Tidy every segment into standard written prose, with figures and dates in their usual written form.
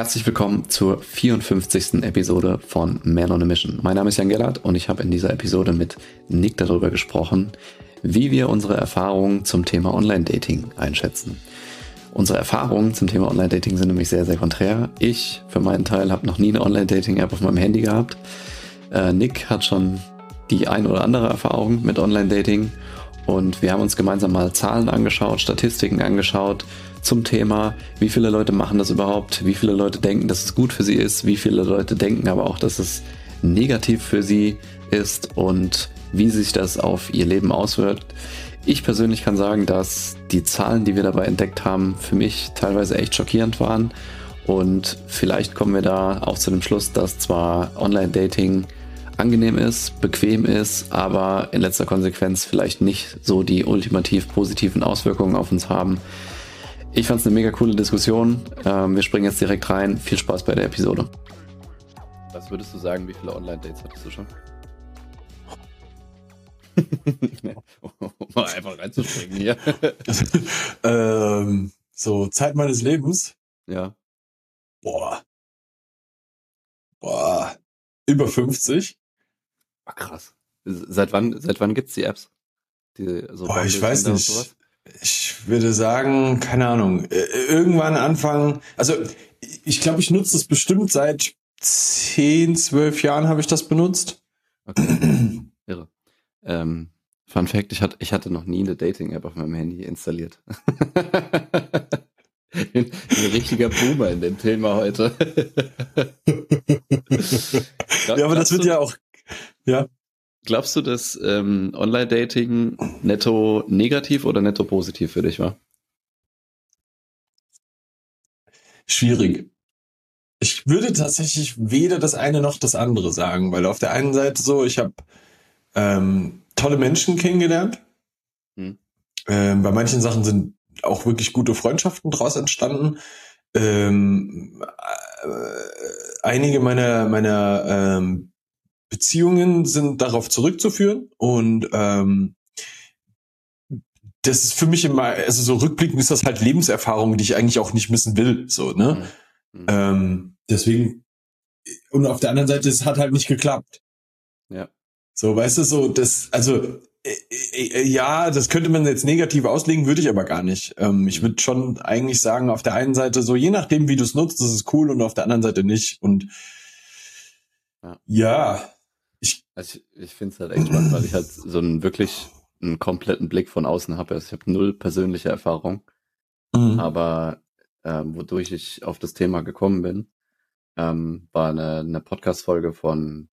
Herzlich willkommen zur 54. Episode von Man on a Mission. Mein Name ist Jan Gellert und ich habe in dieser Episode mit Nick darüber gesprochen, wie wir unsere Erfahrungen zum Thema Online-Dating einschätzen. Unsere Erfahrungen zum Thema Online-Dating sind nämlich sehr, sehr konträr. Ich für meinen Teil habe noch nie eine Online-Dating-App auf meinem Handy gehabt. Nick hat schon die ein oder andere Erfahrung mit Online-Dating und wir haben uns gemeinsam mal Zahlen angeschaut, Statistiken angeschaut zum Thema, wie viele Leute machen das überhaupt, wie viele Leute denken, dass es gut für sie ist, wie viele Leute denken aber auch, dass es negativ für sie ist und wie sich das auf ihr Leben auswirkt. Ich persönlich kann sagen, dass die Zahlen, die wir dabei entdeckt haben, für mich teilweise echt schockierend waren und vielleicht kommen wir da auch zu dem Schluss, dass zwar Online-Dating angenehm ist, bequem ist, aber in letzter Konsequenz vielleicht nicht so die ultimativ positiven Auswirkungen auf uns haben. Ich fand es eine mega coole Diskussion. Wir springen jetzt direkt rein. Viel Spaß bei der Episode. Was würdest du sagen, wie viele Online-Dates hattest du schon? Um einfach reinzuspringen hier. So, Zeit meines Lebens. Ja. Boah. Über 50. Ach, krass. Seit wann gibt's die Apps? Ich weiß nicht. Sowas? Ich würde sagen, keine Ahnung, irgendwann anfangen, also ich glaube, ich nutze das bestimmt seit 10, 12 Jahren habe ich das benutzt. Okay. Irre. Fun Fact, ich hatte noch nie eine Dating-App auf meinem Handy installiert. Ein richtiger Boomer in dem Thema heute. Ja, aber das wird ja auch, ja. Glaubst du, dass Online-Dating netto negativ oder netto positiv für dich war? Schwierig. Ich würde tatsächlich weder das eine noch das andere sagen, weil auf der einen Seite so, ich habe tolle Menschen kennengelernt. Bei manchen Sachen sind auch wirklich gute Freundschaften draus entstanden. Einige meiner Beziehungen sind darauf zurückzuführen und das ist für mich immer, also so rückblickend ist das halt Lebenserfahrung, die ich eigentlich auch nicht missen will, so, ne? Mhm. Deswegen, und auf der anderen Seite, es hat halt nicht geklappt. Ja. So, weißt du, so, das, also, ja, das könnte man jetzt negativ auslegen, würde ich aber gar nicht. Ich würde schon eigentlich sagen, auf der einen Seite so, je nachdem, wie du es nutzt, das ist cool und auf der anderen Seite nicht und ja. Ich finde es halt echt spannend, weil ich halt so einen wirklich einen kompletten Blick von außen habe. Also ich habe null persönliche Erfahrung, aber wodurch ich auf das Thema gekommen bin, war eine Podcast-Folge von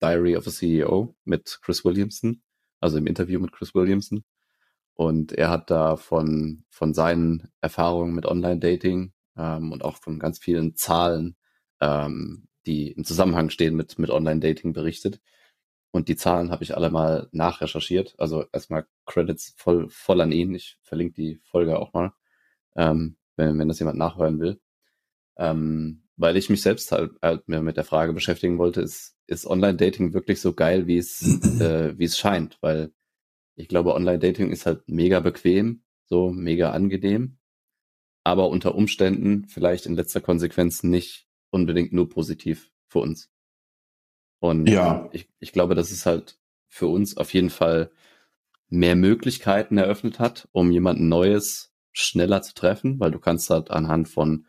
Diary of a CEO mit Chris Williamson, also im Interview mit Chris Williamson. Und er hat da von seinen Erfahrungen mit Online-Dating und auch von ganz vielen Zahlen die im Zusammenhang stehen mit Online-Dating berichtet. Und die Zahlen habe ich alle mal nachrecherchiert. Also erstmal Credits voll an ihn. Ich verlinke die Folge auch mal, wenn das jemand nachhören will. Weil ich mich selbst halt mit der Frage beschäftigen wollte, ist Online-Dating wirklich so geil, wie es scheint? Weil ich glaube, Online-Dating ist halt mega bequem, so mega angenehm, aber unter Umständen vielleicht in letzter Konsequenz nicht unbedingt nur positiv für uns. Und ja. Ich glaube, dass es halt für uns auf jeden Fall mehr Möglichkeiten eröffnet hat, um jemanden Neues schneller zu treffen, weil du kannst halt anhand von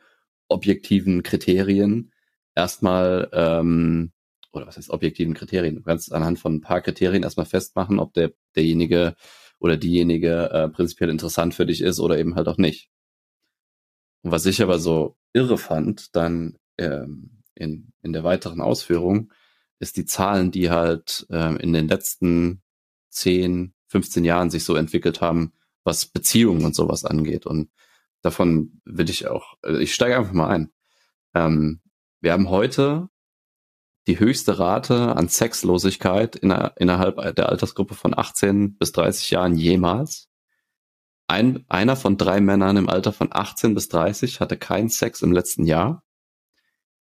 objektiven Kriterien erstmal, oder was heißt objektiven Kriterien? Du kannst anhand von ein paar Kriterien erstmal festmachen, ob derjenige oder diejenige prinzipiell interessant für dich ist oder eben halt auch nicht. Und was ich aber so irre fand, dann in der weiteren Ausführung ist die Zahlen, die halt in den letzten 10, 15 Jahren sich so entwickelt haben, was Beziehungen und sowas angeht. Und davon will ich auch, also ich steige einfach mal ein. Wir haben heute die höchste Rate an Sexlosigkeit innerhalb der Altersgruppe von 18 bis 30 Jahren jemals. Einer von 3 Männern im Alter von 18 bis 30 hatte keinen Sex im letzten Jahr.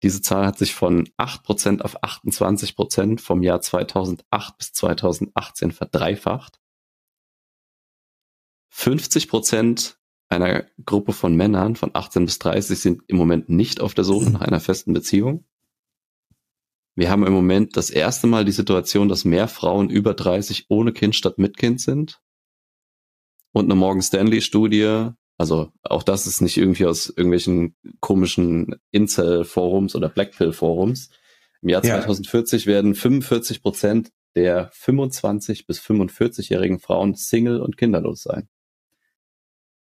Diese Zahl hat sich von 8% auf 28% vom Jahr 2008 bis 2018 verdreifacht. 50% einer Gruppe von Männern von 18 bis 30 sind im Moment nicht auf der Suche nach einer festen Beziehung. Wir haben im Moment das erste Mal die Situation, dass mehr Frauen über 30 ohne Kind statt mit Kind sind. Und eine Morgan Stanley-Studie, also auch das ist nicht irgendwie aus irgendwelchen komischen Incel-Forums oder Blackpill-Forums. Im Jahr 2040 werden 45% der 25- bis 45-jährigen Frauen Single und kinderlos sein.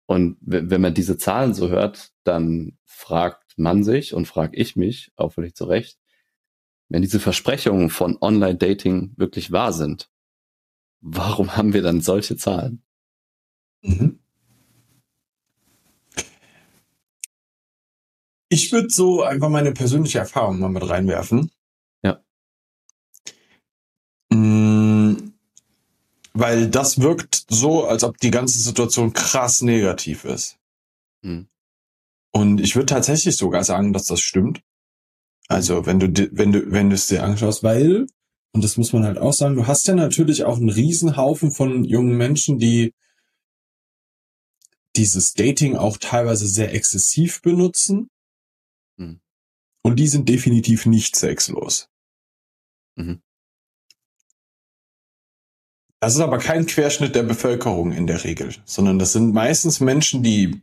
Und wenn man diese Zahlen so hört, dann fragt man sich und frag ich mich, auch völlig zu Recht, wenn diese Versprechungen von Online-Dating wirklich wahr sind, warum haben wir dann solche Zahlen? Mhm. Ich würde so einfach meine persönliche Erfahrung mal mit reinwerfen. Ja. Weil das wirkt so, als ob die ganze Situation krass negativ ist. Mhm. Und ich würde tatsächlich sogar sagen, dass das stimmt. Also wenn du es dir anschaust, weil, und das muss man halt auch sagen, du hast ja natürlich auch einen Riesenhaufen von jungen Menschen, die dieses Dating auch teilweise sehr exzessiv benutzen. Mhm. Und die sind definitiv nicht sexlos. Mhm. Das ist aber kein Querschnitt der Bevölkerung in der Regel, sondern das sind meistens Menschen, die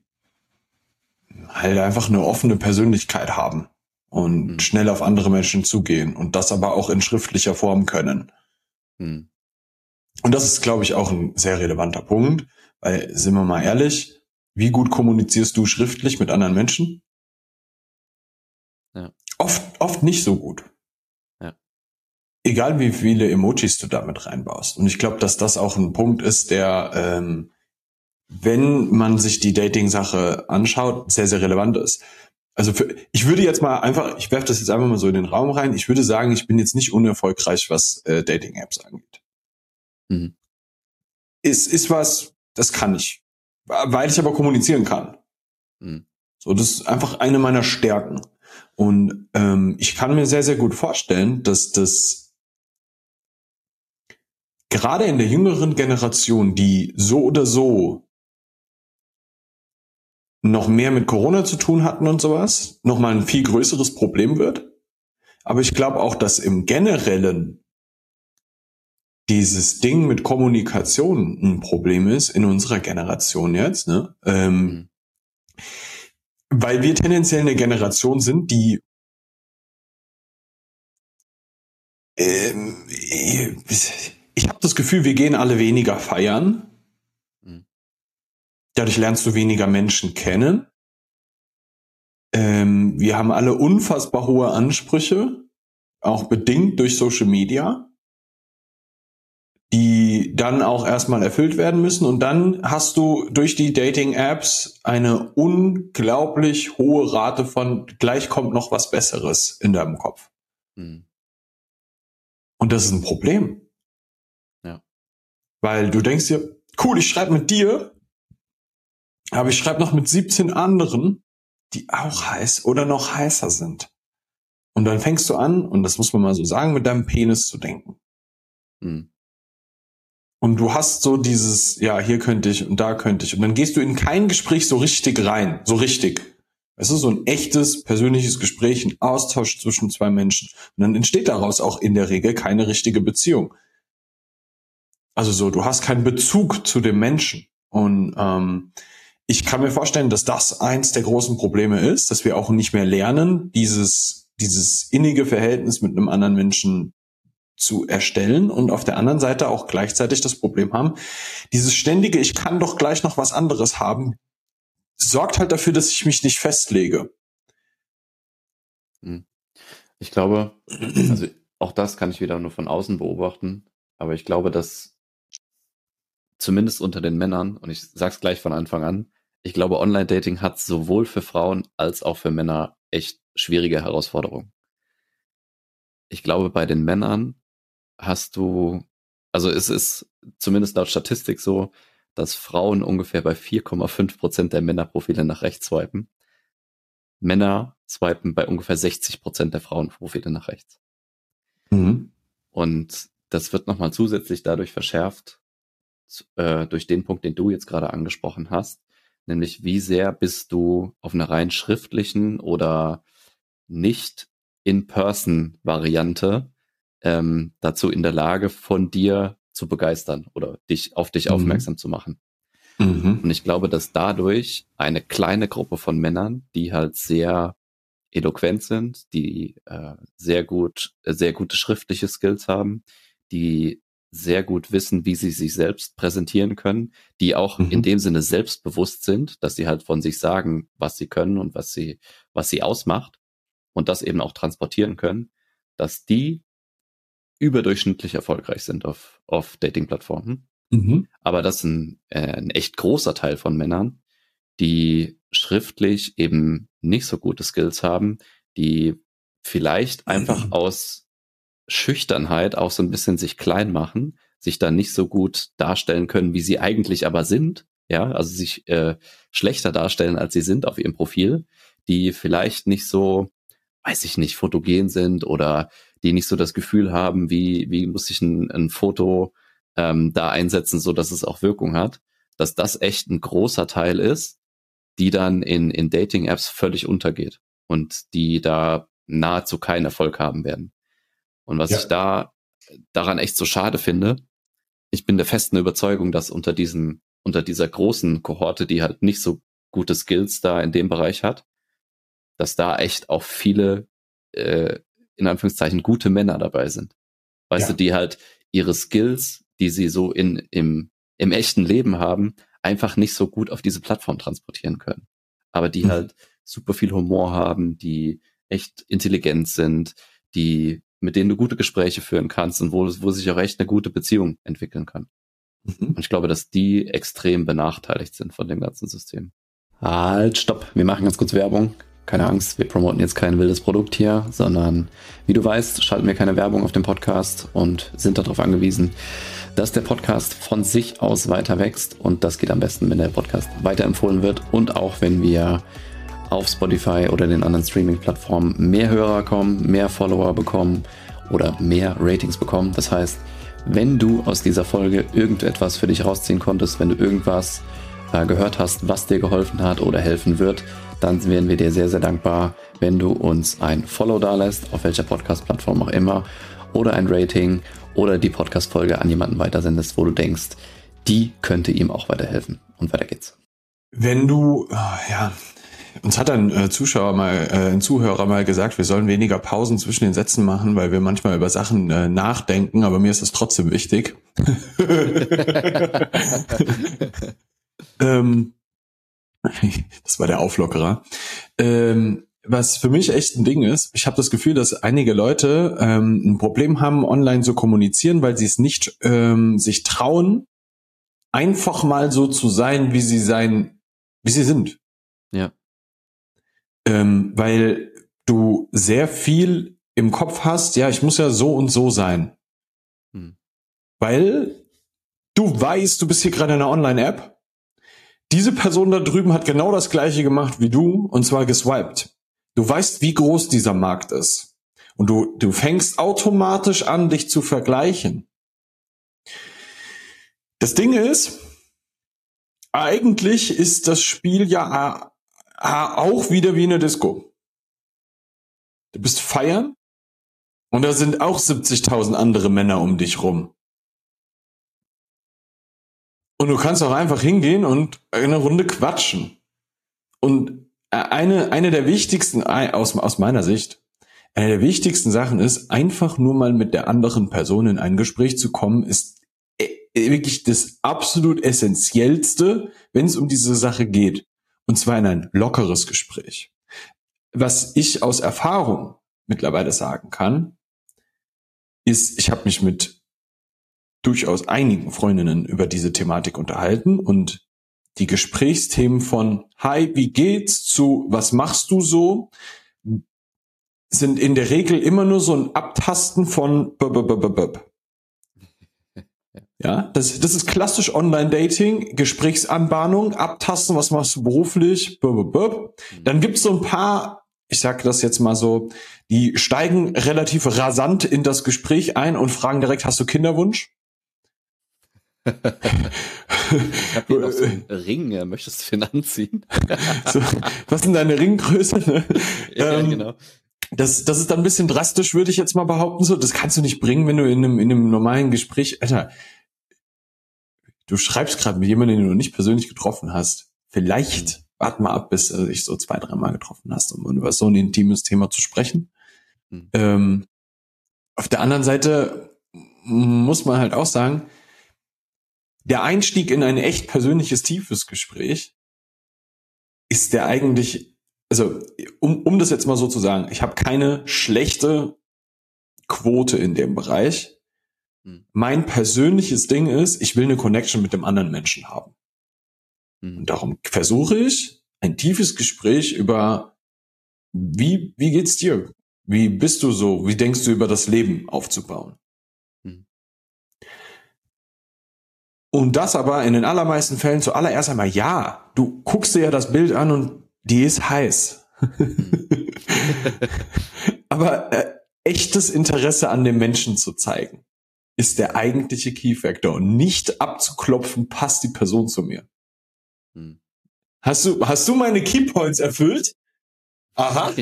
halt einfach eine offene Persönlichkeit haben und schnell auf andere Menschen zugehen und das aber auch in schriftlicher Form können. Mhm. Und das ist, glaube ich, auch ein sehr relevanter Punkt, weil, sind wir mal ehrlich, wie gut kommunizierst du schriftlich mit anderen Menschen? Ja. Oft nicht so gut. Egal wie viele Emojis du damit reinbaust. Und ich glaube, dass das auch ein Punkt ist, der, wenn man sich die Dating-Sache anschaut, sehr, sehr relevant ist. Also ich werfe das jetzt einfach mal so in den Raum rein. Ich würde sagen, ich bin jetzt nicht unerfolgreich, was Dating-Apps angeht. Mhm. Es ist was, das kann ich. Weil ich aber kommunizieren kann. Mhm. So, das ist einfach eine meiner Stärken. Und ich kann mir sehr, sehr gut vorstellen, dass das gerade in der jüngeren Generation, die so oder so noch mehr mit Corona zu tun hatten und sowas, nochmal ein viel größeres Problem wird. Aber ich glaube auch, dass im Generellen dieses Ding mit Kommunikation ein Problem ist in unserer Generation jetzt, ne? Weil wir tendenziell eine Generation sind, die ich habe das Gefühl, wir gehen alle weniger feiern. Dadurch lernst du weniger Menschen kennen. Wir haben alle unfassbar hohe Ansprüche, auch bedingt durch Social Media, die dann auch erstmal erfüllt werden müssen. Und dann hast du durch die Dating-Apps eine unglaublich hohe Rate von gleich kommt noch was Besseres in deinem Kopf. Und das ist ein Problem. Weil du denkst dir, cool, ich schreibe mit dir, aber ich schreibe noch mit 17 anderen, die auch heiß oder noch heißer sind. Und dann fängst du an, und das muss man mal so sagen, mit deinem Penis zu denken. Mhm. Und du hast so dieses, ja, hier könnte ich und da könnte ich. Und dann gehst du in kein Gespräch so richtig rein, so richtig. Es ist so ein echtes, persönliches Gespräch, ein Austausch zwischen zwei Menschen. Und dann entsteht daraus auch in der Regel keine richtige Beziehung. Also so, du hast keinen Bezug zu dem Menschen. Und ich kann mir vorstellen, dass das eins der großen Probleme ist, dass wir auch nicht mehr lernen, dieses innige Verhältnis mit einem anderen Menschen zu erstellen und auf der anderen Seite auch gleichzeitig das Problem haben, dieses ständige, ich kann doch gleich noch was anderes haben, sorgt halt dafür, dass ich mich nicht festlege. Ich glaube, also auch das kann ich wieder nur von außen beobachten, aber ich glaube, dass zumindest unter den Männern, und ich sag's gleich von Anfang an, ich glaube, Online-Dating hat sowohl für Frauen als auch für Männer echt schwierige Herausforderungen. Ich glaube, bei den Männern hast du, also es ist zumindest laut Statistik so, dass Frauen ungefähr bei 4,5% der Männerprofile nach rechts swipen. Männer swipen bei ungefähr 60% der Frauenprofile nach rechts. Mhm. Und das wird nochmal zusätzlich dadurch verschärft, durch den Punkt, den du jetzt gerade angesprochen hast, nämlich wie sehr bist du auf einer rein schriftlichen oder nicht In-Person-Variante dazu in der Lage, von dir zu begeistern oder dich auf dich aufmerksam zu machen. Mhm. Und ich glaube, dass dadurch eine kleine Gruppe von Männern, die halt sehr eloquent sind, die sehr gute schriftliche Skills haben, die sehr gut wissen, wie sie sich selbst präsentieren können, die auch in dem Sinne selbstbewusst sind, dass sie halt von sich sagen, was sie können und was sie ausmacht und das eben auch transportieren können, dass die überdurchschnittlich erfolgreich sind auf Dating-Plattformen. Mhm. Aber das ist ein echt großer Teil von Männern, die schriftlich eben nicht so gute Skills haben, die vielleicht einfach aus Schüchternheit auch so ein bisschen sich klein machen, sich dann nicht so gut darstellen können, wie sie eigentlich aber sind, ja, also sich schlechter darstellen, als sie sind auf ihrem Profil, die vielleicht nicht so, weiß ich nicht, fotogen sind oder die nicht so das Gefühl haben, wie muss ich ein Foto da einsetzen, so dass es auch Wirkung hat, dass das echt ein großer Teil ist, die dann in Dating-Apps völlig untergeht und die da nahezu keinen Erfolg haben werden. Und was ich daran echt so schade finde, ich bin der festen Überzeugung, dass unter dieser großen Kohorte, die halt nicht so gute Skills da in dem Bereich hat, dass da echt auch viele, in Anführungszeichen, gute Männer dabei sind. Weißt du, die halt ihre Skills, die sie so im echten Leben haben, einfach nicht so gut auf diese Plattform transportieren können. Aber die halt super viel Humor haben, die echt intelligent sind, die, mit denen du gute Gespräche führen kannst und wo sich auch echt eine gute Beziehung entwickeln kann. Mhm. Und ich glaube, dass die extrem benachteiligt sind von dem ganzen System. Halt, stopp. Wir machen ganz kurz Werbung. Keine Angst, wir promoten jetzt kein wildes Produkt hier, sondern, wie du weißt, schalten wir keine Werbung auf dem Podcast und sind darauf angewiesen, dass der Podcast von sich aus weiter wächst. Und das geht am besten, wenn der Podcast weiterempfohlen wird und auch wenn wir auf Spotify oder den anderen Streaming-Plattformen mehr Hörer kommen, mehr Follower bekommen oder mehr Ratings bekommen. Das heißt, wenn du aus dieser Folge irgendetwas für dich rausziehen konntest, wenn du irgendwas gehört hast, was dir geholfen hat oder helfen wird, dann wären wir dir sehr, sehr dankbar, wenn du uns ein Follow dalässt, auf welcher Podcast-Plattform auch immer, oder ein Rating oder die Podcast-Folge an jemanden weitersendest, wo du denkst, die könnte ihm auch weiterhelfen. Und weiter geht's. Wenn du, uns hat ein Zuhörer mal gesagt, wir sollen weniger Pausen zwischen den Sätzen machen, weil wir manchmal über Sachen nachdenken, aber mir ist das trotzdem wichtig. Das war der Auflockerer. Was für mich echt ein Ding ist, ich habe das Gefühl, dass einige Leute ein Problem haben, online zu kommunizieren, weil sie es nicht sich trauen, einfach mal so zu sein, wie sie sind. Ja. Weil du sehr viel im Kopf hast, ja, ich muss ja so und so sein. Hm. Weil du weißt, du bist hier gerade in einer Online-App. Diese Person da drüben hat genau das Gleiche gemacht wie du, und zwar geswiped. Du weißt, wie groß dieser Markt ist. Und du fängst automatisch an, dich zu vergleichen. Das Ding ist, eigentlich ist das Spiel ja auch wieder wie eine Disco. Du bist feiern und da sind auch 70.000 andere Männer um dich rum. Und du kannst auch einfach hingehen und eine Runde quatschen. Und eine der wichtigsten, aus meiner Sicht, eine der wichtigsten Sachen ist, einfach nur mal mit der anderen Person in ein Gespräch zu kommen, ist wirklich das absolut Essentiellste, wenn es um diese Sache geht. Und zwar in ein lockeres Gespräch. Was ich aus Erfahrung mittlerweile sagen kann, ist, ich habe mich mit durchaus einigen Freundinnen über diese Thematik unterhalten und die Gesprächsthemen von Hi, wie geht's zu Was machst du so sind in der Regel immer nur so ein Abtasten von Ja, das ist klassisch Online-Dating, Gesprächsanbahnung, Abtasten, was machst du beruflich, Dann gibt's so ein paar, ich sag das jetzt mal so, die steigen relativ rasant in das Gespräch ein und fragen direkt, hast du Kinderwunsch? Ich habe hier noch so einen Ring, möchtest du den anziehen? So, was sind deine Ringgröße? Ne? Ja, genau. Das ist dann ein bisschen drastisch, würde ich jetzt mal behaupten. So, das kannst du nicht bringen, wenn du in einem normalen Gespräch, Alter, du schreibst gerade mit jemandem, den du nicht persönlich getroffen hast. Vielleicht warte mal ab, bis du dich so 2-3 Mal getroffen hast, um über so ein intimes Thema zu sprechen. Mhm. Auf der anderen Seite muss man halt auch sagen, der Einstieg in ein echt persönliches, tiefes Gespräch ist der eigentlich, also um das jetzt mal so zu sagen, ich habe keine schlechte Quote in dem Bereich. Mhm. Mein persönliches Ding ist, ich will eine Connection mit dem anderen Menschen haben. Mhm. Und darum versuche ich, ein tiefes Gespräch über, wie geht's dir? Wie bist du so? Wie denkst du über das Leben aufzubauen? Und das aber in den allermeisten Fällen zuallererst einmal, ja, du guckst dir ja das Bild an und die ist heiß. Aber echtes Interesse an dem Menschen zu zeigen, ist der eigentliche Key Factor. Und nicht abzuklopfen, passt die Person zu mir. Hm. Hast du meine Key Points erfüllt? Aha.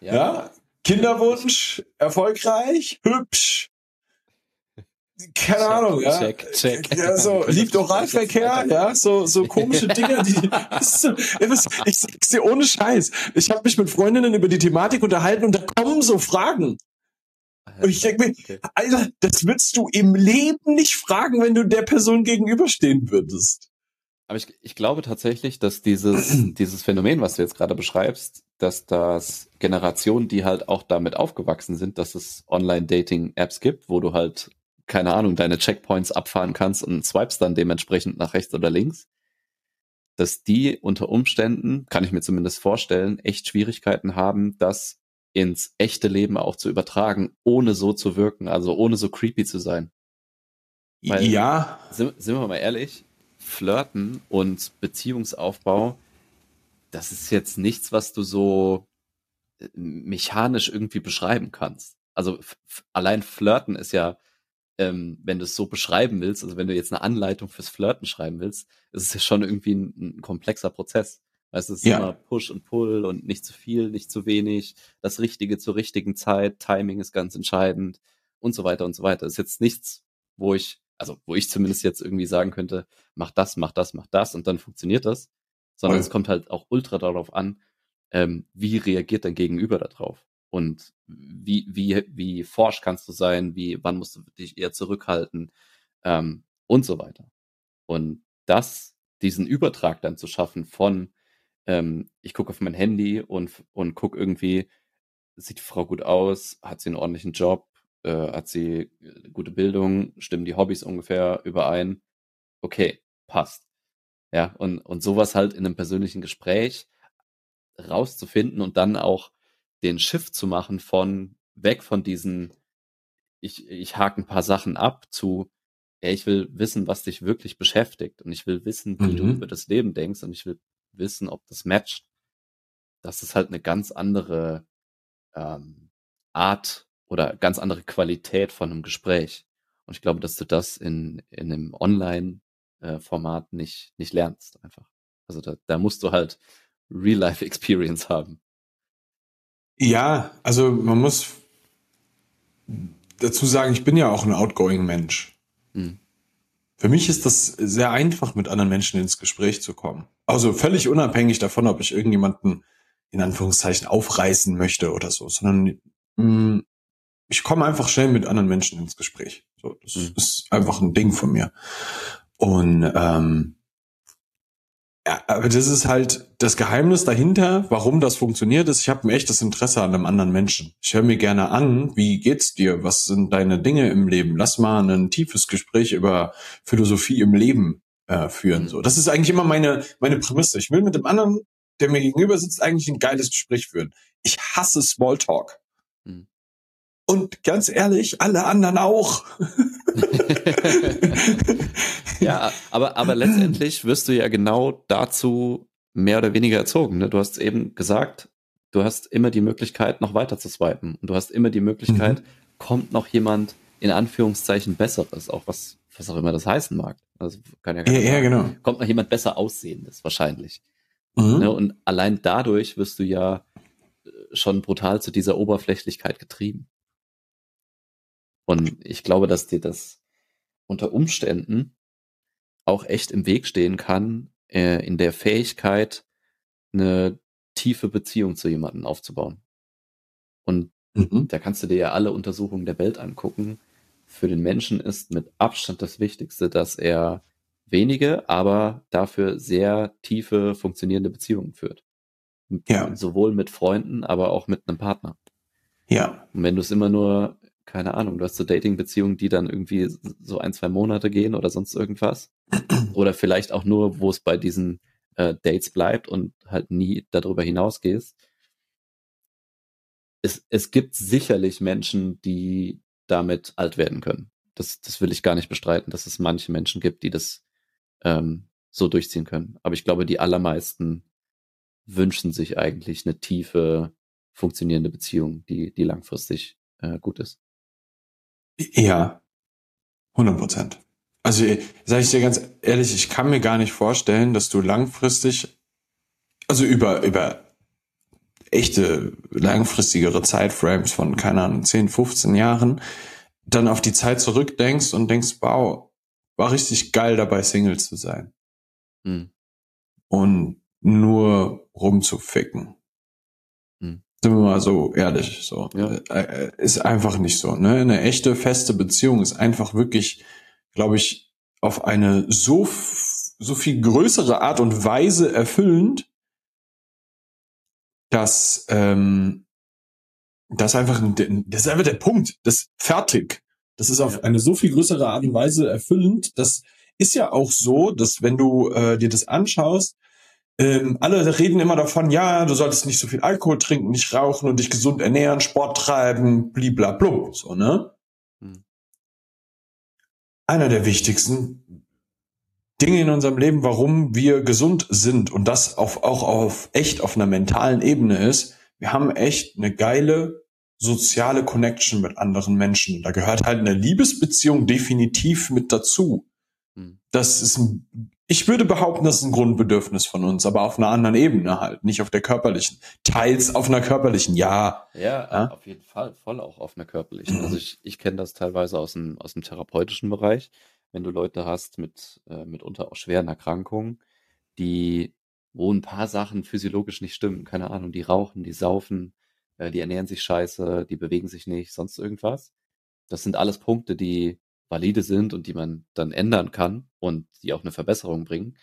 Ja. Kinderwunsch, erfolgreich, hübsch. Keine check, Ahnung, ja. Check. Ja, so, liebt Oralverkehr, ja, so komische Dinger, die, ich sag's dir ohne Scheiß. Ich habe mich mit Freundinnen über die Thematik unterhalten und da kommen so Fragen. Und ich denke mir, Alter, das würdest du im Leben nicht fragen, wenn du der Person gegenüberstehen würdest. Aber ich glaube tatsächlich, dass dieses Phänomen, was du jetzt gerade beschreibst, dass das Generationen, die halt auch damit aufgewachsen sind, dass es Online-Dating-Apps gibt, wo du halt keine Ahnung, deine Checkpoints abfahren kannst und swipes dann dementsprechend nach rechts oder links, dass die unter Umständen, kann ich mir zumindest vorstellen, echt Schwierigkeiten haben, das ins echte Leben auch zu übertragen, ohne so zu wirken, also ohne so creepy zu sein. Weil, ja. Sind wir mal ehrlich, Flirten und Beziehungsaufbau, das ist jetzt nichts, was du so mechanisch irgendwie beschreiben kannst. Also allein Flirten ist ja, wenn du es so beschreiben willst, also wenn du jetzt eine Anleitung fürs Flirten schreiben willst, ist es ja schon irgendwie ein komplexer Prozess. Weißt du, es ist immer Push und Pull und nicht zu viel, nicht zu wenig, das Richtige zur richtigen Zeit, Timing ist ganz entscheidend und so weiter und so weiter. Ist jetzt nichts, wo ich zumindest jetzt irgendwie sagen könnte, mach das und dann funktioniert das, sondern es kommt halt auch ultra darauf an, wie reagiert dein Gegenüber da drauf. Und wie forsch kannst du sein, wann musst du dich eher zurückhalten, und so weiter. Und diesen Übertrag dann zu schaffen von, ich gucke auf mein Handy und gucke irgendwie, sieht die Frau gut aus, hat sie einen ordentlichen Job, hat sie gute Bildung, stimmen die Hobbys ungefähr überein, okay, passt. Ja, und sowas halt in einem persönlichen Gespräch rauszufinden und dann auch den Shift zu machen von weg von diesen ich hake ein paar Sachen ab zu, ich will wissen, was dich wirklich beschäftigt und ich will wissen, wie du über das Leben denkst und ich will wissen, ob das matcht. Das ist halt eine ganz andere Art oder ganz andere Qualität von einem Gespräch. Und ich glaube, dass du das in einem Online-Format nicht lernst einfach. Also da musst du halt Real-Life-Experience haben. Ja, also man muss dazu sagen, ich bin ja auch ein outgoing Mensch. Mhm. Für mich ist das sehr einfach, mit anderen Menschen ins Gespräch zu kommen. Also völlig unabhängig davon, ob ich irgendjemanden in Anführungszeichen aufreißen möchte oder so, sondern ich komme einfach schnell mit anderen Menschen ins Gespräch. So, das ist einfach ein Ding von mir. Und ja, aber das ist halt das Geheimnis dahinter, warum das funktioniert ist. Ich habe ein echtes Interesse an einem anderen Menschen. Ich höre mir gerne an, wie geht's dir? Was sind deine Dinge im Leben? Lass mal ein tiefes Gespräch über Philosophie im Leben führen. So, das ist eigentlich immer meine Prämisse. Ich will mit dem anderen, der mir gegenüber sitzt, eigentlich ein geiles Gespräch führen. Ich hasse Smalltalk. Mhm. Und ganz ehrlich, alle anderen auch. Ja, aber letztendlich wirst du ja genau dazu mehr oder weniger erzogen. Ne? Du hast es eben gesagt, du hast immer die Möglichkeit, noch weiter zu swipen. Und du hast immer die Möglichkeit, kommt noch jemand in Anführungszeichen Besseres, auch was auch immer das heißen mag. Also kann ja, genau. Kommt noch jemand besser Aussehendes wahrscheinlich. Mhm. Ne? Und allein dadurch wirst du ja schon brutal zu dieser Oberflächlichkeit getrieben. Und ich glaube, dass dir das unter Umständen auch echt im Weg stehen kann, in der Fähigkeit, eine tiefe Beziehung zu jemandem aufzubauen. Und da kannst du dir ja alle Untersuchungen der Welt angucken. Für den Menschen ist mit Abstand das Wichtigste, dass er wenige, aber dafür sehr tiefe, funktionierende Beziehungen führt. Ja. Sowohl mit Freunden, aber auch mit einem Partner. Ja. Und wenn du es immer nur, keine Ahnung, du hast so Dating-Beziehungen, die dann irgendwie so 1-2 Monate gehen oder sonst irgendwas. Oder vielleicht auch nur, wo es bei diesen Dates bleibt und halt nie darüber hinausgehst. Es gibt sicherlich Menschen, die damit alt werden können. Das will ich gar nicht bestreiten, dass es manche Menschen gibt, die das so durchziehen können. Aber ich glaube, die allermeisten wünschen sich eigentlich eine tiefe, funktionierende Beziehung, die langfristig gut ist. Ja, 100%. Also sage ich dir ganz ehrlich, ich kann mir gar nicht vorstellen, dass du langfristig, also über echte langfristigere Zeitframes von, keine Ahnung, 10, 15 Jahren, dann auf die Zeit zurückdenkst und denkst, wow, war richtig geil dabei, Single zu sein. Mhm. Und nur rumzuficken. Mhm. Sind wir mal so ehrlich, so. Ja. Ist einfach nicht so, ne? Eine echte, feste Beziehung ist einfach wirklich, glaube ich, auf eine so viel größere Art und Weise erfüllend, dass das ist einfach der Punkt, das fertig. Das ist auf eine so viel größere Art und Weise erfüllend. Das ist ja auch so, dass wenn du dir das anschaust, alle reden immer davon, ja, du solltest nicht so viel Alkohol trinken, nicht rauchen und dich gesund ernähren, Sport treiben, blablabla, so, ne? Einer der wichtigsten Dinge in unserem Leben, warum wir gesund sind und das auch auf einer mentalen Ebene ist, wir haben echt eine geile soziale Connection mit anderen Menschen. Da gehört halt eine Liebesbeziehung definitiv mit dazu. Das ist ich würde behaupten, das ist ein Grundbedürfnis von uns, aber auf einer anderen Ebene halt, nicht auf der körperlichen. Teils auf einer körperlichen, ja. Ja, auf jeden Fall, voll auch auf einer körperlichen. Also ich kenne das teilweise aus dem therapeutischen Bereich, wenn du Leute hast mit mitunter auch schweren Erkrankungen, wo ein paar Sachen physiologisch nicht stimmen, keine Ahnung, die rauchen, die saufen, die ernähren sich scheiße, die bewegen sich nicht, sonst irgendwas. Das sind alles Punkte, die valide sind und die man dann ändern kann und die auch eine Verbesserung bringen.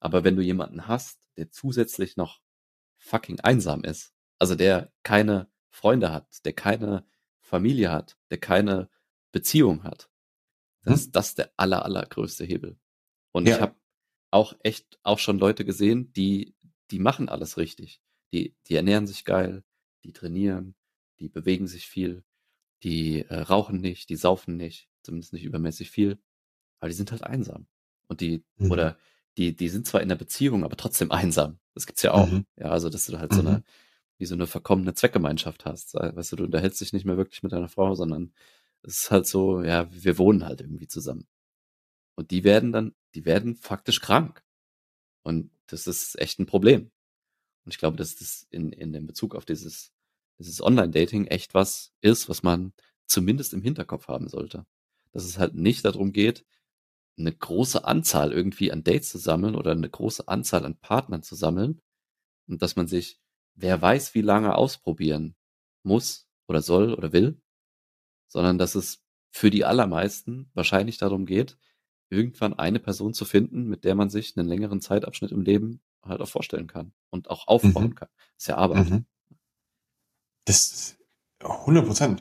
Aber wenn du jemanden hast, der zusätzlich noch fucking einsam ist, also der keine Freunde hat, der keine Familie hat, der keine Beziehung hat, dann ist das der allergrößte Hebel. Und ich habe auch echt auch schon Leute gesehen, die machen alles richtig. Die ernähren sich geil, die trainieren, die bewegen sich viel, die rauchen nicht, die saufen nicht, zumindest nicht übermäßig viel, aber die sind halt einsam. Und die sind zwar in der Beziehung, aber trotzdem einsam. Das gibt's ja auch. Ja, also, dass du halt so eine verkommene Zweckgemeinschaft hast. Weißt du unterhältst dich nicht mehr wirklich mit deiner Frau, sondern es ist halt so, ja, wir wohnen halt irgendwie zusammen. Und die werden faktisch krank. Und das ist echt ein Problem. Und ich glaube, dass das in dem Bezug auf dieses Online-Dating echt was ist, was man zumindest im Hinterkopf haben sollte. Dass es halt nicht darum geht, eine große Anzahl irgendwie an Dates zu sammeln oder eine große Anzahl an Partnern zu sammeln und dass man sich, wer weiß wie lange, ausprobieren muss oder soll oder will, sondern dass es für die allermeisten wahrscheinlich darum geht, irgendwann eine Person zu finden, mit der man sich einen längeren Zeitabschnitt im Leben halt auch vorstellen kann und auch aufbauen kann. Das ist ja Arbeit. Das 100%.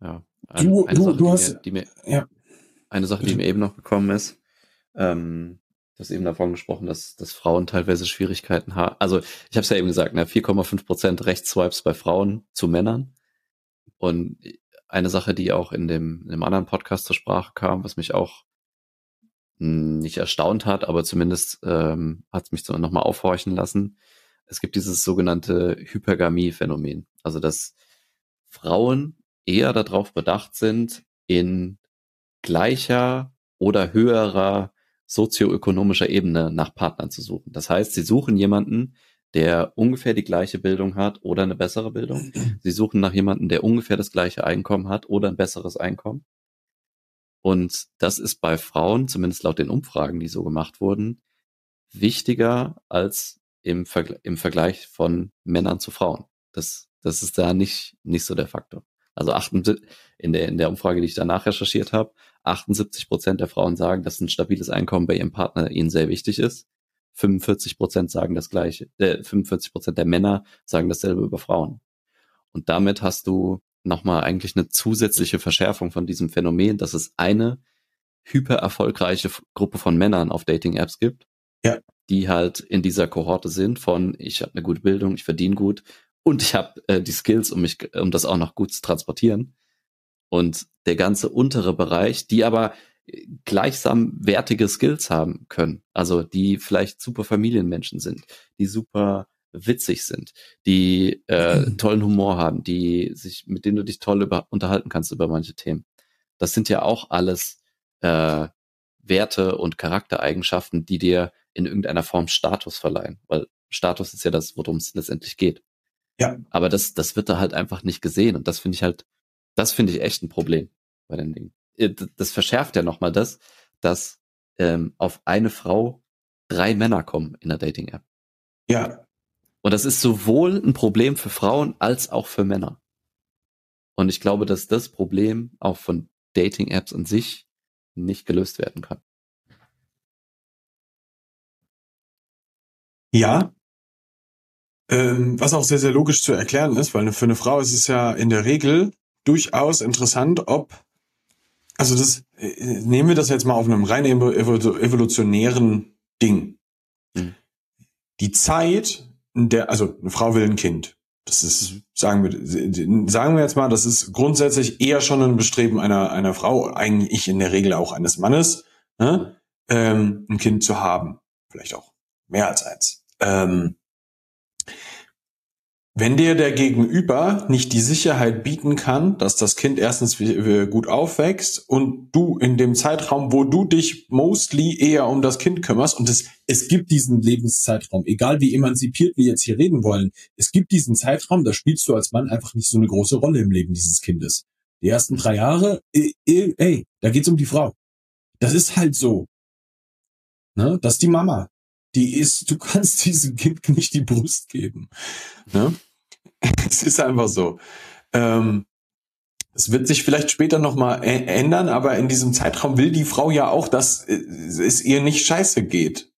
Ja, eine Sache, die mir eben noch gekommen ist, du hast eben davon gesprochen, dass Frauen teilweise Schwierigkeiten haben. Also ich habe es ja eben gesagt, ne, 4,5% Rechtsswipes bei Frauen zu Männern. Und eine Sache, die auch in einem anderen Podcast zur Sprache kam, was mich auch nicht erstaunt hat, aber zumindest hat es mich nochmal aufhorchen lassen. Es gibt dieses sogenannte Hypergamie-Phänomen. Also dass Frauen eher darauf bedacht sind, in gleicher oder höherer sozioökonomischer Ebene nach Partnern zu suchen. Das heißt, sie suchen jemanden, der ungefähr die gleiche Bildung hat oder eine bessere Bildung. Sie suchen nach jemandem, der ungefähr das gleiche Einkommen hat oder ein besseres Einkommen. Und das ist bei Frauen, zumindest laut den Umfragen, die so gemacht wurden, wichtiger als im Vergleich von Männern zu Frauen. Das ist da nicht so der Faktor. Also in der Umfrage, die ich danach recherchiert habe, 78% der Frauen sagen, dass ein stabiles Einkommen bei ihrem Partner ihnen sehr wichtig ist. 45% sagen das Gleiche. 45% der Männer sagen dasselbe über Frauen. Und damit hast du nochmal eigentlich eine zusätzliche Verschärfung von diesem Phänomen, dass es eine hyper erfolgreiche Gruppe von Männern auf Dating-Apps gibt, ja, die halt in dieser Kohorte sind von, ich habe eine gute Bildung, ich verdiene gut und ich habe die Skills, um das auch noch gut zu transportieren. Und der ganze untere Bereich, die aber gleichsam wertige Skills haben können, also die vielleicht super Familienmenschen sind, die super witzig sind, die tollen Humor haben, mit denen du dich toll unterhalten kannst über manche Themen. Das sind ja auch alles Werte und Charaktereigenschaften, die dir in irgendeiner Form Status verleihen, weil Status ist ja das, worum es letztendlich geht. Ja. Aber das wird da halt einfach nicht gesehen und das finde ich echt ein Problem bei den Dingen. Das verschärft ja nochmal das, dass auf eine Frau 3 Männer kommen in der Dating-App. Ja. Und das ist sowohl ein Problem für Frauen als auch für Männer. Und ich glaube, dass das Problem auch von Dating-Apps an sich nicht gelöst werden kann. Ja. Was auch sehr, sehr logisch zu erklären ist, weil für eine Frau ist es ja in der Regel durchaus interessant, also das, nehmen wir das jetzt mal auf einem rein evolutionären Ding. Mhm. Die Zeit, also eine Frau will ein Kind. Das ist, sagen wir jetzt mal, das ist grundsätzlich eher schon ein Bestreben einer Frau, eigentlich in der Regel auch eines Mannes, ne? Ein Kind zu haben. Vielleicht auch mehr als eins. Wenn dir der Gegenüber nicht die Sicherheit bieten kann, dass das Kind erstens gut aufwächst und du in dem Zeitraum, wo du dich mostly eher um das Kind kümmerst, und es gibt diesen Lebenszeitraum, egal wie emanzipiert wir jetzt hier reden wollen, es gibt diesen Zeitraum, da spielst du als Mann einfach nicht so eine große Rolle im Leben dieses Kindes. Die ersten 3 Jahre, ey, da geht's um die Frau. Das ist halt so. Ne? Das ist die Mama. Du kannst diesem Kind nicht die Brust geben. Ne? Es ist einfach so. Das wird sich vielleicht später nochmal ändern, aber in diesem Zeitraum will die Frau ja auch, dass es ihr nicht scheiße geht.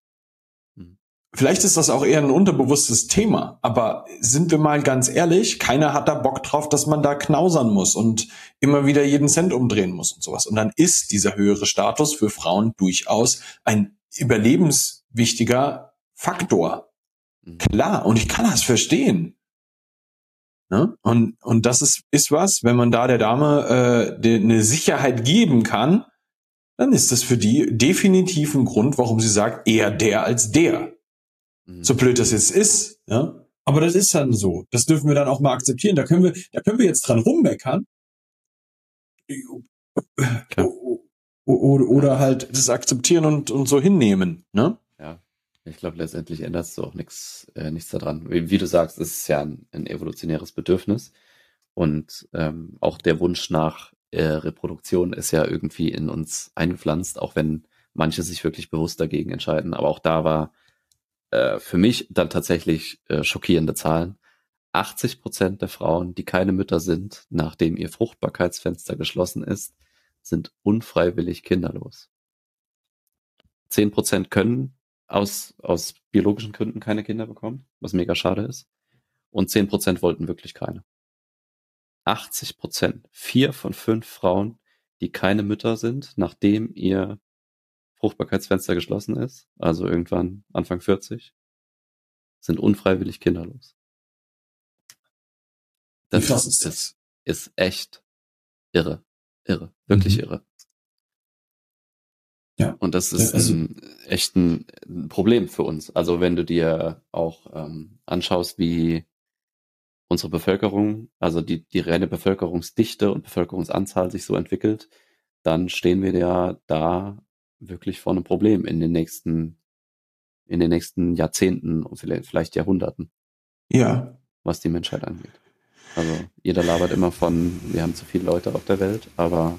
Vielleicht ist das auch eher ein unterbewusstes Thema, aber sind wir mal ganz ehrlich, keiner hat da Bock drauf, dass man da knausern muss und immer wieder jeden Cent umdrehen muss und sowas. Und dann ist dieser höhere Status für Frauen durchaus ein überlebenswichtiger Faktor. Klar, und ich kann das verstehen. Ne? Und das ist was, wenn man da der Dame eine Sicherheit geben kann, dann ist das für die definitiv ein Grund, warum sie sagt, eher der als der. Mhm. So blöd das jetzt ist, ja? Aber das ist dann so. Das dürfen wir dann auch mal akzeptieren. Da können wir jetzt dran rummeckern. Klar. Oder halt das akzeptieren und so hinnehmen, ne? Ja, ich glaube, letztendlich änderst du auch nichts daran. Wie du sagst, es ist ja ein evolutionäres Bedürfnis und auch der Wunsch nach Reproduktion ist ja irgendwie in uns eingepflanzt, auch wenn manche sich wirklich bewusst dagegen entscheiden. Aber auch da war für mich dann tatsächlich schockierende Zahlen. 80% der Frauen, die keine Mütter sind, nachdem ihr Fruchtbarkeitsfenster geschlossen ist, sind unfreiwillig kinderlos. 10% können aus biologischen Gründen keine Kinder bekommen, was mega schade ist. Und 10% wollten wirklich keine. 80%, 4 von 5 Frauen, die keine Mütter sind, nachdem ihr Fruchtbarkeitsfenster geschlossen ist, also irgendwann Anfang 40, sind unfreiwillig kinderlos. Das ist echt irre. Irre, wirklich irre. Ja. Und das ist echt ein Problem für uns. Also wenn du dir auch anschaust, wie unsere Bevölkerung, also die reine Bevölkerungsdichte und Bevölkerungsanzahl sich so entwickelt, dann stehen wir ja da wirklich vor einem Problem in den nächsten Jahrzehnten und vielleicht Jahrhunderten. Ja. Was die Menschheit angeht. Also jeder labert immer von, wir haben zu viele Leute auf der Welt, aber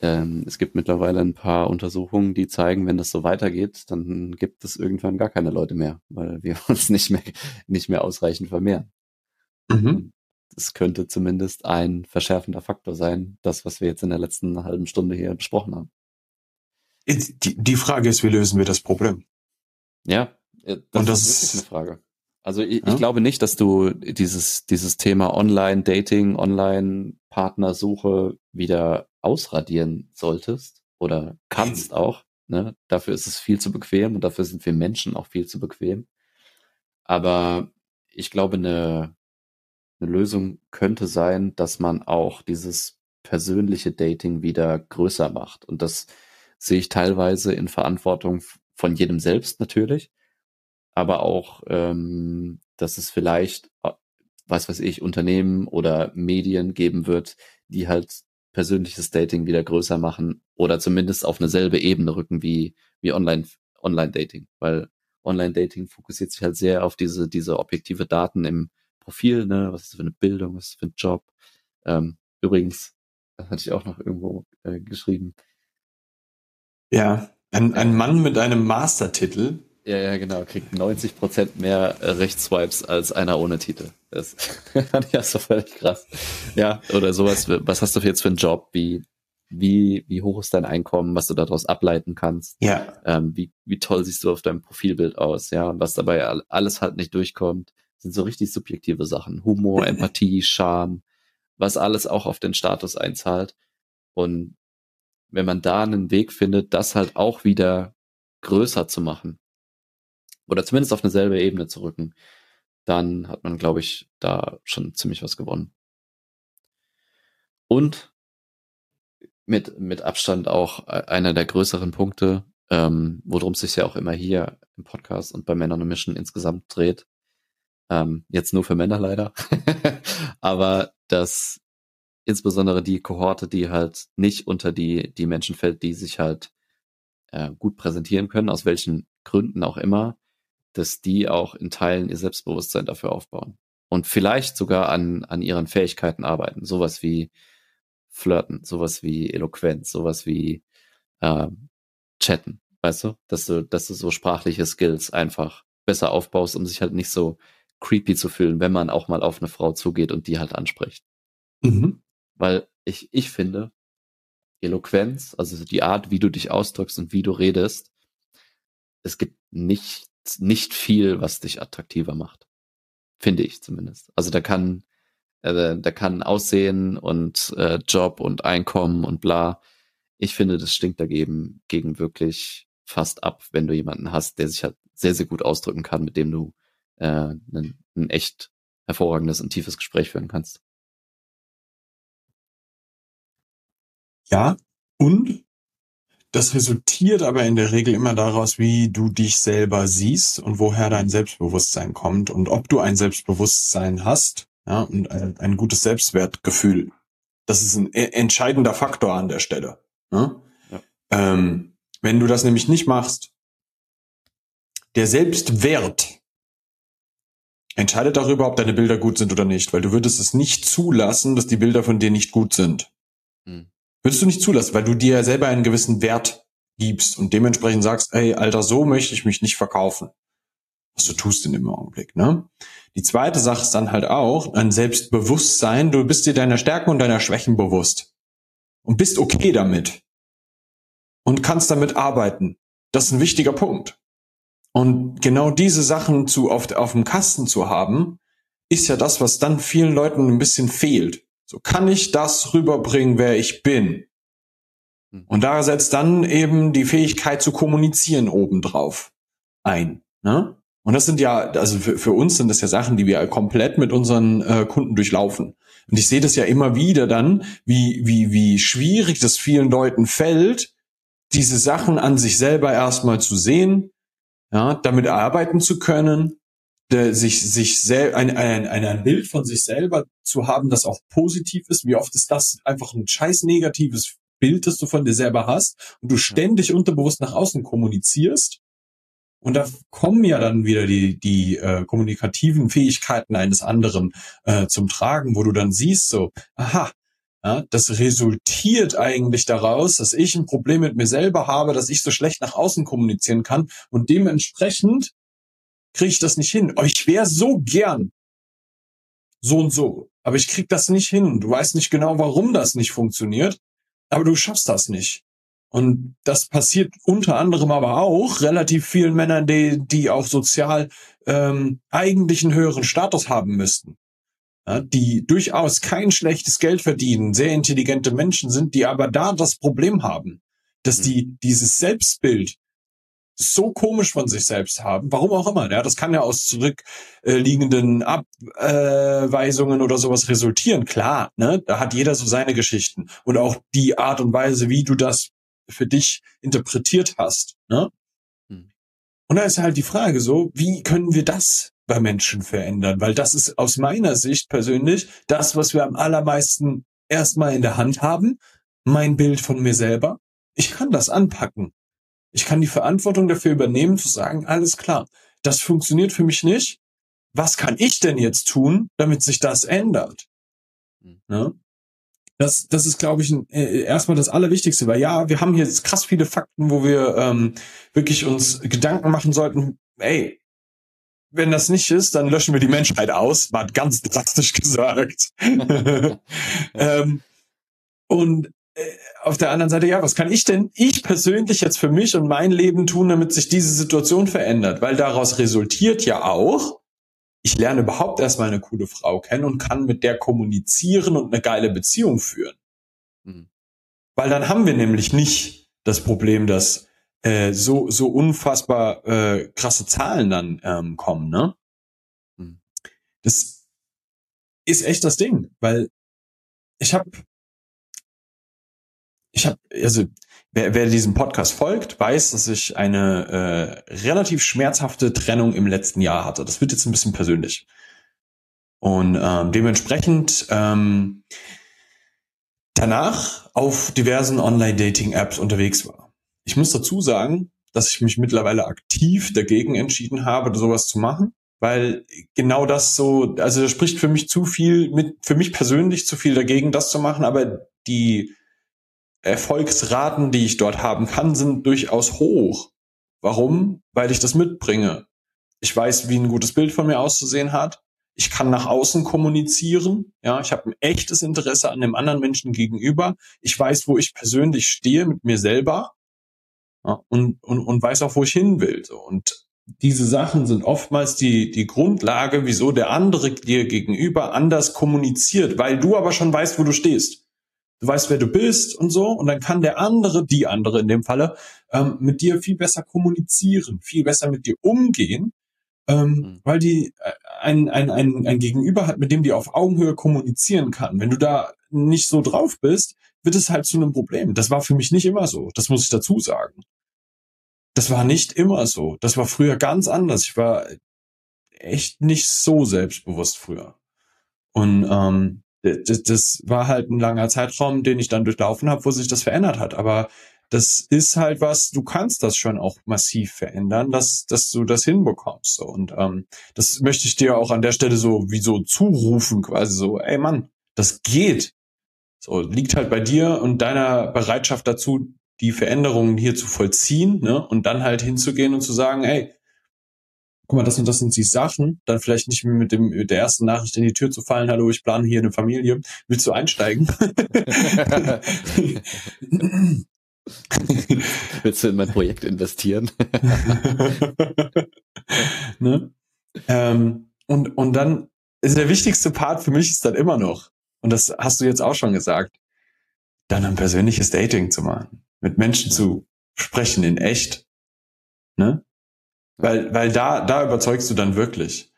es gibt mittlerweile ein paar Untersuchungen, die zeigen, wenn das so weitergeht, dann gibt es irgendwann gar keine Leute mehr, weil wir uns nicht mehr ausreichend vermehren. Mhm. Es könnte zumindest ein verschärfender Faktor sein, das, was wir jetzt in der letzten halben Stunde hier besprochen haben. Die Frage ist, wie lösen wir das Problem? Ja, das ist eine Frage. Also ich glaube nicht, dass du dieses Thema Online-Dating, Online-Partnersuche wieder ausradieren solltest oder kannst auch. Ne? Dafür ist es viel zu bequem und dafür sind wir Menschen auch viel zu bequem. Aber ich glaube, eine Lösung könnte sein, dass man auch dieses persönliche Dating wieder größer macht. Und das sehe ich teilweise in Verantwortung von jedem selbst natürlich, aber auch, dass es vielleicht, was weiß ich, Unternehmen oder Medien geben wird, die halt persönliches Dating wieder größer machen oder zumindest auf eine selbe Ebene rücken wie Online-Dating, weil Online-Dating fokussiert sich halt sehr auf diese objektive Daten im Profil, ne, was ist das für eine Bildung, was ist das für ein Job. Übrigens, das hatte ich auch noch irgendwo geschrieben. Ja, ein Mann mit einem Mastertitel. Ja, genau, kriegt 90% mehr Rechtsswipes als einer ohne Titel. Das fand ich auch so völlig krass. Ja, oder sowas, was hast du jetzt für einen Job? Wie hoch ist dein Einkommen, was du daraus ableiten kannst? Ja. Wie toll siehst du auf deinem Profilbild aus? Ja, und was dabei alles halt nicht durchkommt, sind so richtig subjektive Sachen. Humor, Empathie, Charme, was alles auch auf den Status einzahlt. Und wenn man da einen Weg findet, das halt auch wieder größer zu machen, oder zumindest auf eine selbe Ebene zu rücken, dann hat man, glaube ich, da schon ziemlich was gewonnen. Und mit Abstand auch einer der größeren Punkte, worum es sich ja auch immer hier im Podcast und bei Man on a Mission insgesamt dreht, jetzt nur für Männer leider, aber dass insbesondere die Kohorte, die halt nicht unter die Menschen fällt, die sich halt gut präsentieren können, aus welchen Gründen auch immer, dass die auch in Teilen ihr Selbstbewusstsein dafür aufbauen und vielleicht sogar an ihren Fähigkeiten arbeiten. Sowas wie Flirten, sowas wie Eloquenz, sowas wie Chatten, weißt du? Dass du so sprachliche Skills einfach besser aufbaust, um sich halt nicht so creepy zu fühlen, wenn man auch mal auf eine Frau zugeht und die halt anspricht. Mhm. Weil ich finde, Eloquenz, also die Art, wie du dich ausdrückst und wie du redest, es gibt nicht viel, was dich attraktiver macht. Finde ich zumindest. Also da kann Aussehen und Job und Einkommen und bla. Ich finde, das stinkt dagegen wirklich fast ab, wenn du jemanden hast, der sich halt sehr, sehr gut ausdrücken kann, mit dem du ein echt hervorragendes und tiefes Gespräch führen kannst. Ja, und? Das resultiert aber in der Regel immer daraus, wie du dich selber siehst und woher dein Selbstbewusstsein kommt und ob du ein Selbstbewusstsein hast, ja, und ein gutes Selbstwertgefühl. Das ist ein entscheidender Faktor an der Stelle. Ja? Ja. Wenn du das nämlich nicht machst, der Selbstwert entscheidet darüber, ob deine Bilder gut sind oder nicht, weil du würdest es nicht zulassen, dass die Bilder von dir nicht gut sind. Hm. Würdest du nicht zulassen, weil du dir selber einen gewissen Wert gibst und dementsprechend sagst, ey, Alter, so möchte ich mich nicht verkaufen. Was du tust in dem Augenblick, ne? Die zweite Sache ist dann halt auch ein Selbstbewusstsein. Du bist dir deiner Stärken und deiner Schwächen bewusst und bist okay damit und kannst damit arbeiten. Das ist ein wichtiger Punkt. Und genau diese Sachen auf dem Kasten zu haben, ist ja das, was dann vielen Leuten ein bisschen fehlt. So, kann ich das rüberbringen, wer ich bin? Und da setzt dann eben die Fähigkeit zu kommunizieren obendrauf ein. Ne? Und das sind ja, also für uns sind das ja Sachen, die wir komplett mit unseren Kunden durchlaufen. Und ich sehe das ja immer wieder dann, wie schwierig das vielen Leuten fällt, diese Sachen an sich selber erstmal zu sehen, ja, damit arbeiten zu können, sich ein Bild von sich selber zu haben, das auch positiv ist. Wie oft ist das einfach ein scheiß negatives Bild, das du von dir selber hast und du ständig unterbewusst nach außen kommunizierst. Und da kommen ja dann wieder die kommunikativen Fähigkeiten eines anderen zum Tragen, wo du dann siehst so, aha, ja, das resultiert eigentlich daraus, dass ich ein Problem mit mir selber habe, dass ich so schlecht nach außen kommunizieren kann und dementsprechend kriege ich das nicht hin. Oh, ich wäre so gern so und so, aber ich kriege das nicht hin. Du weißt nicht genau, warum das nicht funktioniert, aber du schaffst das nicht. Und das passiert unter anderem aber auch relativ vielen Männern, die auch sozial eigentlich einen höheren Status haben müssten, ja, die durchaus kein schlechtes Geld verdienen, sehr intelligente Menschen sind, die aber da das Problem haben, dass die dieses Selbstbild so komisch von sich selbst haben, warum auch immer. Ja, das kann ja aus zurückliegenden Abweisungen oder sowas resultieren. Klar, ne? Da hat jeder so seine Geschichten und auch die Art und Weise, wie du das für dich interpretiert hast. Ne? Und da ist halt die Frage so, wie können wir das bei Menschen verändern? Weil das ist aus meiner Sicht persönlich das, was wir am allermeisten erstmal in der Hand haben. Mein Bild von mir selber. Ich kann das anpacken. Ich kann die Verantwortung dafür übernehmen, zu sagen, alles klar, das funktioniert für mich nicht. Was kann ich denn jetzt tun, damit sich das ändert? Ne? Das ist, glaube ich, erstmal das Allerwichtigste, weil ja, wir haben hier jetzt krass viele Fakten, wo wir wirklich uns Gedanken machen sollten, ey, wenn das nicht ist, dann löschen wir die Menschheit aus, war ganz drastisch gesagt. Auf der anderen Seite, ja, was kann ich denn, ich persönlich jetzt für mich und mein Leben tun, damit sich diese Situation verändert? Weil daraus resultiert ja auch, ich lerne überhaupt erstmal eine coole Frau kennen und kann mit der kommunizieren und eine geile Beziehung führen. Weil dann haben wir nämlich nicht das Problem, dass so unfassbar krasse Zahlen dann kommen. Ne? Das ist echt das Ding, weil also wer diesem Podcast folgt, weiß, dass ich eine relativ schmerzhafte Trennung im letzten Jahr hatte. Das wird jetzt ein bisschen persönlich. Und dementsprechend danach auf diversen Online-Dating-Apps unterwegs war. Ich muss dazu sagen, dass ich mich mittlerweile aktiv dagegen entschieden habe, sowas zu machen, weil genau das so, also das spricht für mich für mich persönlich zu viel dagegen, das zu machen, aber die Erfolgsraten, die ich dort haben kann, sind durchaus hoch. Warum? Weil ich das mitbringe. Ich weiß, wie ein gutes Bild von mir auszusehen hat. Ich kann nach außen kommunizieren. Ja, ich habe ein echtes Interesse an dem anderen Menschen gegenüber. Ich weiß, wo ich persönlich stehe mit mir selber, ja, und weiß auch, wo ich hin will. So. Und diese Sachen sind oftmals die Grundlage, wieso der andere dir gegenüber anders kommuniziert, weil du aber schon weißt, wo du stehst. Du weißt, wer du bist und so, und dann kann die andere in dem Falle, mit dir viel besser kommunizieren, viel besser mit dir umgehen, weil die ein Gegenüber hat, mit dem die auf Augenhöhe kommunizieren kann. Wenn du da nicht so drauf bist, wird es halt zu einem Problem. Das war für mich nicht immer so, das muss ich dazu sagen. Das war nicht immer so, das war früher ganz anders. Ich war echt nicht so selbstbewusst früher. Und das war halt ein langer Zeitraum, den ich dann durchlaufen habe, wo sich das verändert hat. Aber das ist halt was, du kannst das schon auch massiv verändern, dass du das hinbekommst. Und das möchte ich dir auch an der Stelle so zurufen, quasi so, ey Mann, das geht. So, liegt halt bei dir und deiner Bereitschaft dazu, die Veränderungen hier zu vollziehen, ne? Und dann halt hinzugehen und zu sagen, ey, guck mal, das und das sind die Sachen, dann vielleicht nicht mehr mit der ersten Nachricht in die Tür zu fallen, hallo, ich plane hier eine Familie, willst du einsteigen? Willst du in mein Projekt investieren? Ne? Und dann ist der wichtigste Part für mich ist dann immer noch, und das hast du jetzt auch schon gesagt, dann ein persönliches Dating zu machen, mit Menschen zu sprechen in echt, ne? Weil da überzeugst du dann wirklich.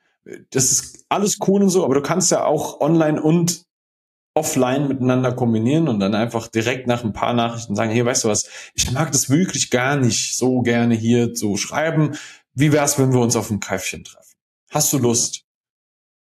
Das ist alles cool und so, aber du kannst ja auch online und offline miteinander kombinieren und dann einfach direkt nach ein paar Nachrichten sagen, hey, weißt du was, ich mag das wirklich gar nicht so gerne hier zu schreiben. Wie wär's, wenn wir uns auf dem Käffchen treffen? Hast du Lust?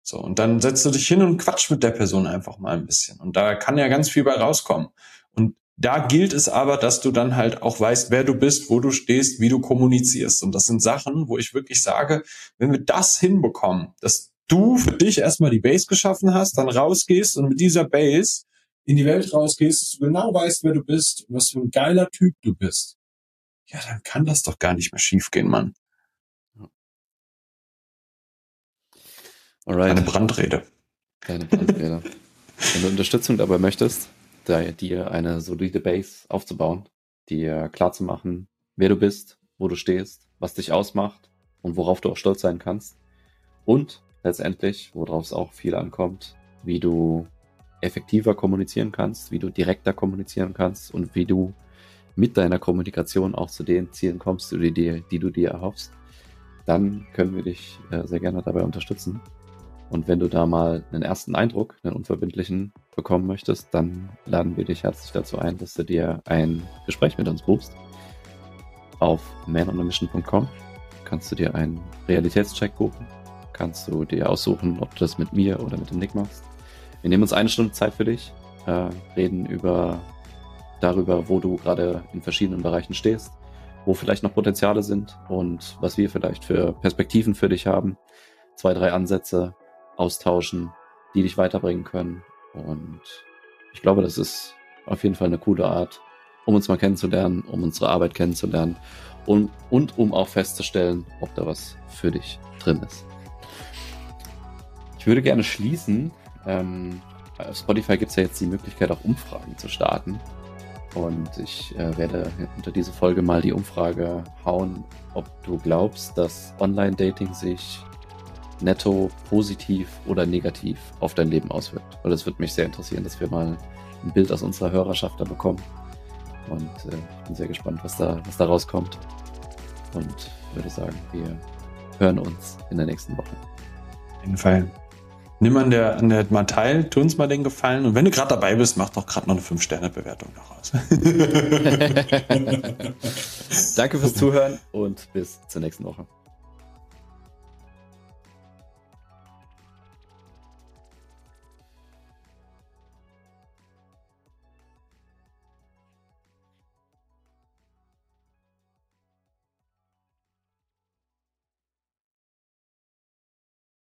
So, und dann setzt du dich hin und quatsch mit der Person einfach mal ein bisschen. Und da kann ja ganz viel bei rauskommen. Und da gilt es aber, dass du dann halt auch weißt, wer du bist, wo du stehst, wie du kommunizierst. Und das sind Sachen, wo ich wirklich sage, wenn wir das hinbekommen, dass du für dich erstmal die Base geschaffen hast, dann rausgehst und mit dieser Base in die Welt rausgehst, dass du genau weißt, wer du bist und was für ein geiler Typ du bist, ja, dann kann das doch gar nicht mehr schiefgehen, Mann. Alright. Eine Brandrede. Deine Brandrede. Wenn du Unterstützung dabei möchtest, dir eine solide Base aufzubauen, dir klarzumachen, wer du bist, wo du stehst, was dich ausmacht und worauf du auch stolz sein kannst und letztendlich, worauf es auch viel ankommt, wie du effektiver kommunizieren kannst, wie du direkter kommunizieren kannst und wie du mit deiner Kommunikation auch zu den Zielen kommst, die du dir erhoffst, dann können wir dich sehr gerne dabei unterstützen. Und wenn du da mal einen ersten Eindruck, einen unverbindlichen, bekommen möchtest, dann laden wir dich herzlich dazu ein, dass du dir ein Gespräch mit uns buchst. Auf man-on-a-mission.com kannst du dir einen Realitätscheck buchen, kannst du dir aussuchen, ob du das mit mir oder mit dem Nick machst. Wir nehmen uns eine Stunde Zeit für dich, reden darüber, wo du gerade in verschiedenen Bereichen stehst, wo vielleicht noch Potenziale sind und was wir vielleicht für Perspektiven für dich haben. 2, 3 Ansätze austauschen, die dich weiterbringen können. Und ich glaube, das ist auf jeden Fall eine coole Art, um uns mal kennenzulernen, um unsere Arbeit kennenzulernen und um auch festzustellen, ob da was für dich drin ist. Ich würde gerne schließen. Auf Spotify gibt es ja jetzt die Möglichkeit, auch Umfragen zu starten. Und ich werde unter diese Folge mal die Umfrage hauen, ob du glaubst, dass Online-Dating sich netto positiv oder negativ auf dein Leben auswirkt. Weil das würde mich sehr interessieren, dass wir mal ein Bild aus unserer Hörerschaft da bekommen. Und ich bin sehr gespannt, was da rauskommt. Und würde sagen, wir hören uns in der nächsten Woche. Auf jeden Fall. Nimm an der mal teil, tu uns mal den Gefallen. Und wenn du gerade dabei bist, mach doch gerade noch eine 5-Sterne-Bewertung daraus. Danke fürs Zuhören und bis zur nächsten Woche.